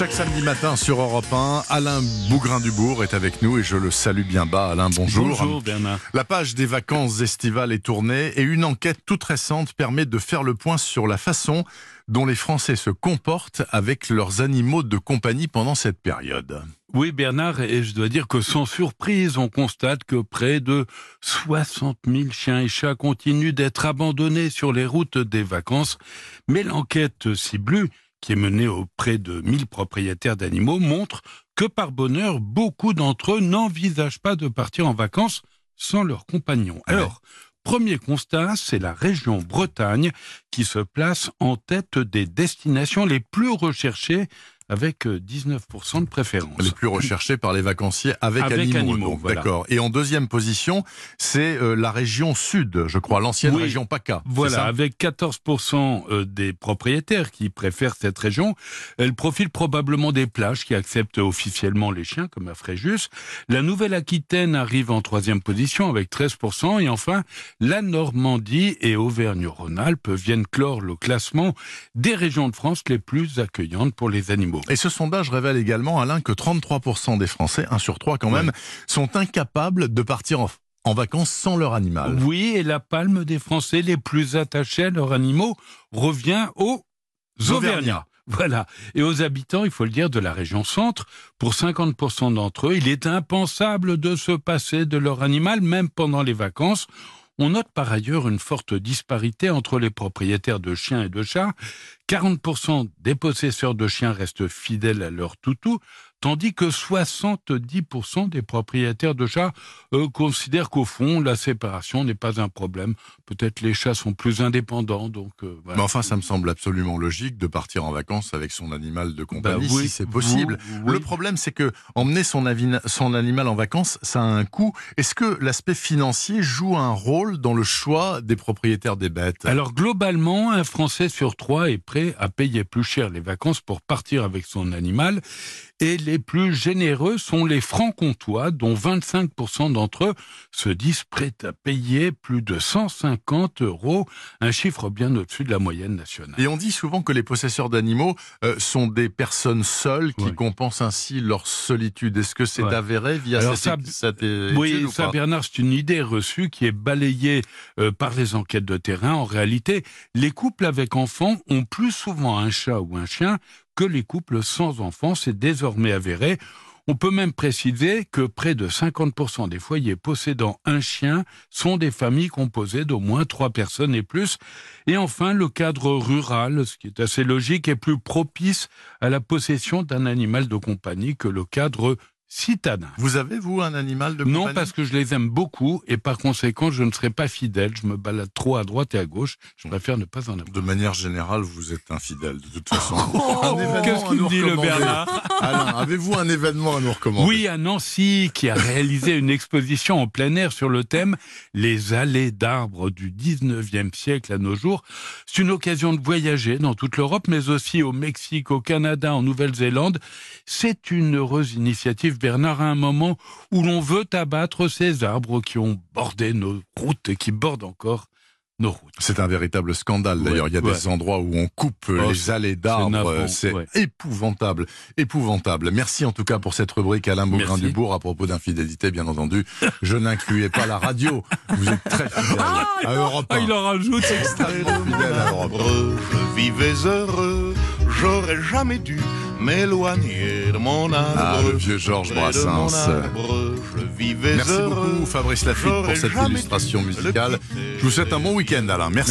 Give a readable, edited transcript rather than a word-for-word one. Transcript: Chaque samedi matin sur Europe 1, Alain Bougrain-Dubourg est avec nous et je le salue bien bas. Alain, bonjour. Bonjour Bernard. La page des vacances estivales est tournée et une enquête toute récente permet de faire le point sur la façon dont les Français se comportent avec leurs animaux de compagnie pendant cette période. Oui Bernard, et je dois dire que sans surprise, on constate que près de 60 000 chiens et chats continuent d'être abandonnés sur les routes des vacances. Mais l'enquête ciblue, qui est menée auprès de 1000 propriétaires d'animaux, montre que par bonheur, beaucoup d'entre eux n'envisagent pas de partir en vacances sans leur compagnon. Alors, premier constat, c'est la région Bretagne qui se place en tête des destinations les plus recherchées avec 19% de préférence. Les plus recherchées par les vacanciers avec animaux donc, voilà. D'accord. Et en deuxième position, c'est la région sud, je crois, l'ancienne région PACA. Voilà, avec 14% des propriétaires qui préfèrent cette région. Elle profile probablement des plages qui acceptent officiellement les chiens, comme à Fréjus. La Nouvelle-Aquitaine arrive en troisième position avec 13%. Et enfin, la Normandie et Auvergne-Rhône-Alpes viennent clore le classement des régions de France les plus accueillantes pour les animaux. Et ce sondage révèle également, Alain, que 33% des Français, 1 sur 3 quand même, sont incapables de partir en vacances sans leur animal. Oui, et la palme des Français les plus attachés à leurs animaux revient aux Auvergnats. Voilà. Et aux habitants, il faut le dire, de la région centre, pour 50% d'entre eux, il est impensable de se passer de leur animal, même pendant les vacances. On note par ailleurs une forte disparité entre les propriétaires de chiens et de chats. 40% des possesseurs de chiens restent fidèles à leur toutou, tandis que 70% des propriétaires de chats considèrent qu'au fond, la séparation n'est pas un problème. Peut-être les chats sont plus indépendants. Donc, voilà. Mais enfin, ça me semble absolument logique de partir en vacances avec son animal de compagnie, si c'est possible. Oui. Le problème, c'est que emmener son animal en vacances, ça a un coût. Est-ce que l'aspect financier joue un rôle dans le choix des propriétaires des bêtes? Alors, globalement, un Français sur 3 est prêt à payer plus cher les vacances pour partir avec son animal. Et les plus généreux sont les francs-comtois, dont 25% d'entre eux se disent prêts à payer plus de 150 €, un chiffre bien au-dessus de la moyenne nationale. Et on dit souvent que les possesseurs d'animaux sont des personnes seules qui compensent ainsi leur solitude. Est-ce que c'est avéré via cette étude ou pas? Bernard, c'est une idée reçue qui est balayée par les enquêtes de terrain. En réalité, les couples avec enfants ont plus souvent un chat ou un chien que les couples sans enfants, c'est désormais avéré. On peut même préciser que près de 50% des foyers possédant un chien sont des familles composées d'au moins 3 personnes et plus. Et enfin, le cadre rural, ce qui est assez logique, est plus propice à la possession d'un animal de compagnie que le cadre citadin. Vous avez, vous, un animal de compagnie ? Non, parce que je les aime beaucoup et par conséquent, je ne serai pas fidèle. Je me balade trop à droite et à gauche. Je préfère ne pas en avoir. De manière générale, vous êtes infidèle, de toute façon. Qu'est-ce qu'il me dit, le Bernard ? Alain, avez-vous un événement à nous recommander ? Oui, à Nancy, qui a réalisé une exposition en plein air sur le thème « Les allées d'arbres du 19e siècle à nos jours ». C'est une occasion de voyager dans toute l'Europe, mais aussi au Mexique, au Canada, en Nouvelle-Zélande. C'est une heureuse initiative, Bernard, à un moment où l'on veut abattre ces arbres qui ont bordé nos routes et qui bordent encore nos routes. C'est un véritable scandale d'ailleurs. Il y a des endroits où on coupe les allées d'arbres. C'est épouvantable. Épouvantable. Merci en tout cas pour cette rubrique, Alain Bougrain-Dubourg, à propos d'infidélité, bien entendu. Je n'incluais pas la radio. Vous êtes très fidèle à Europe 1. Il en rajoute, c'est extrêmement fidèle à Europe 1. Je vivais heureux, j'aurais jamais dû m'éloigner de mon arbre. Ah, le vieux Georges Brassens. Merci beaucoup, Fabrice Lafitte, pour cette illustration musicale. Je vous souhaite un bon week-end, Alain. Merci.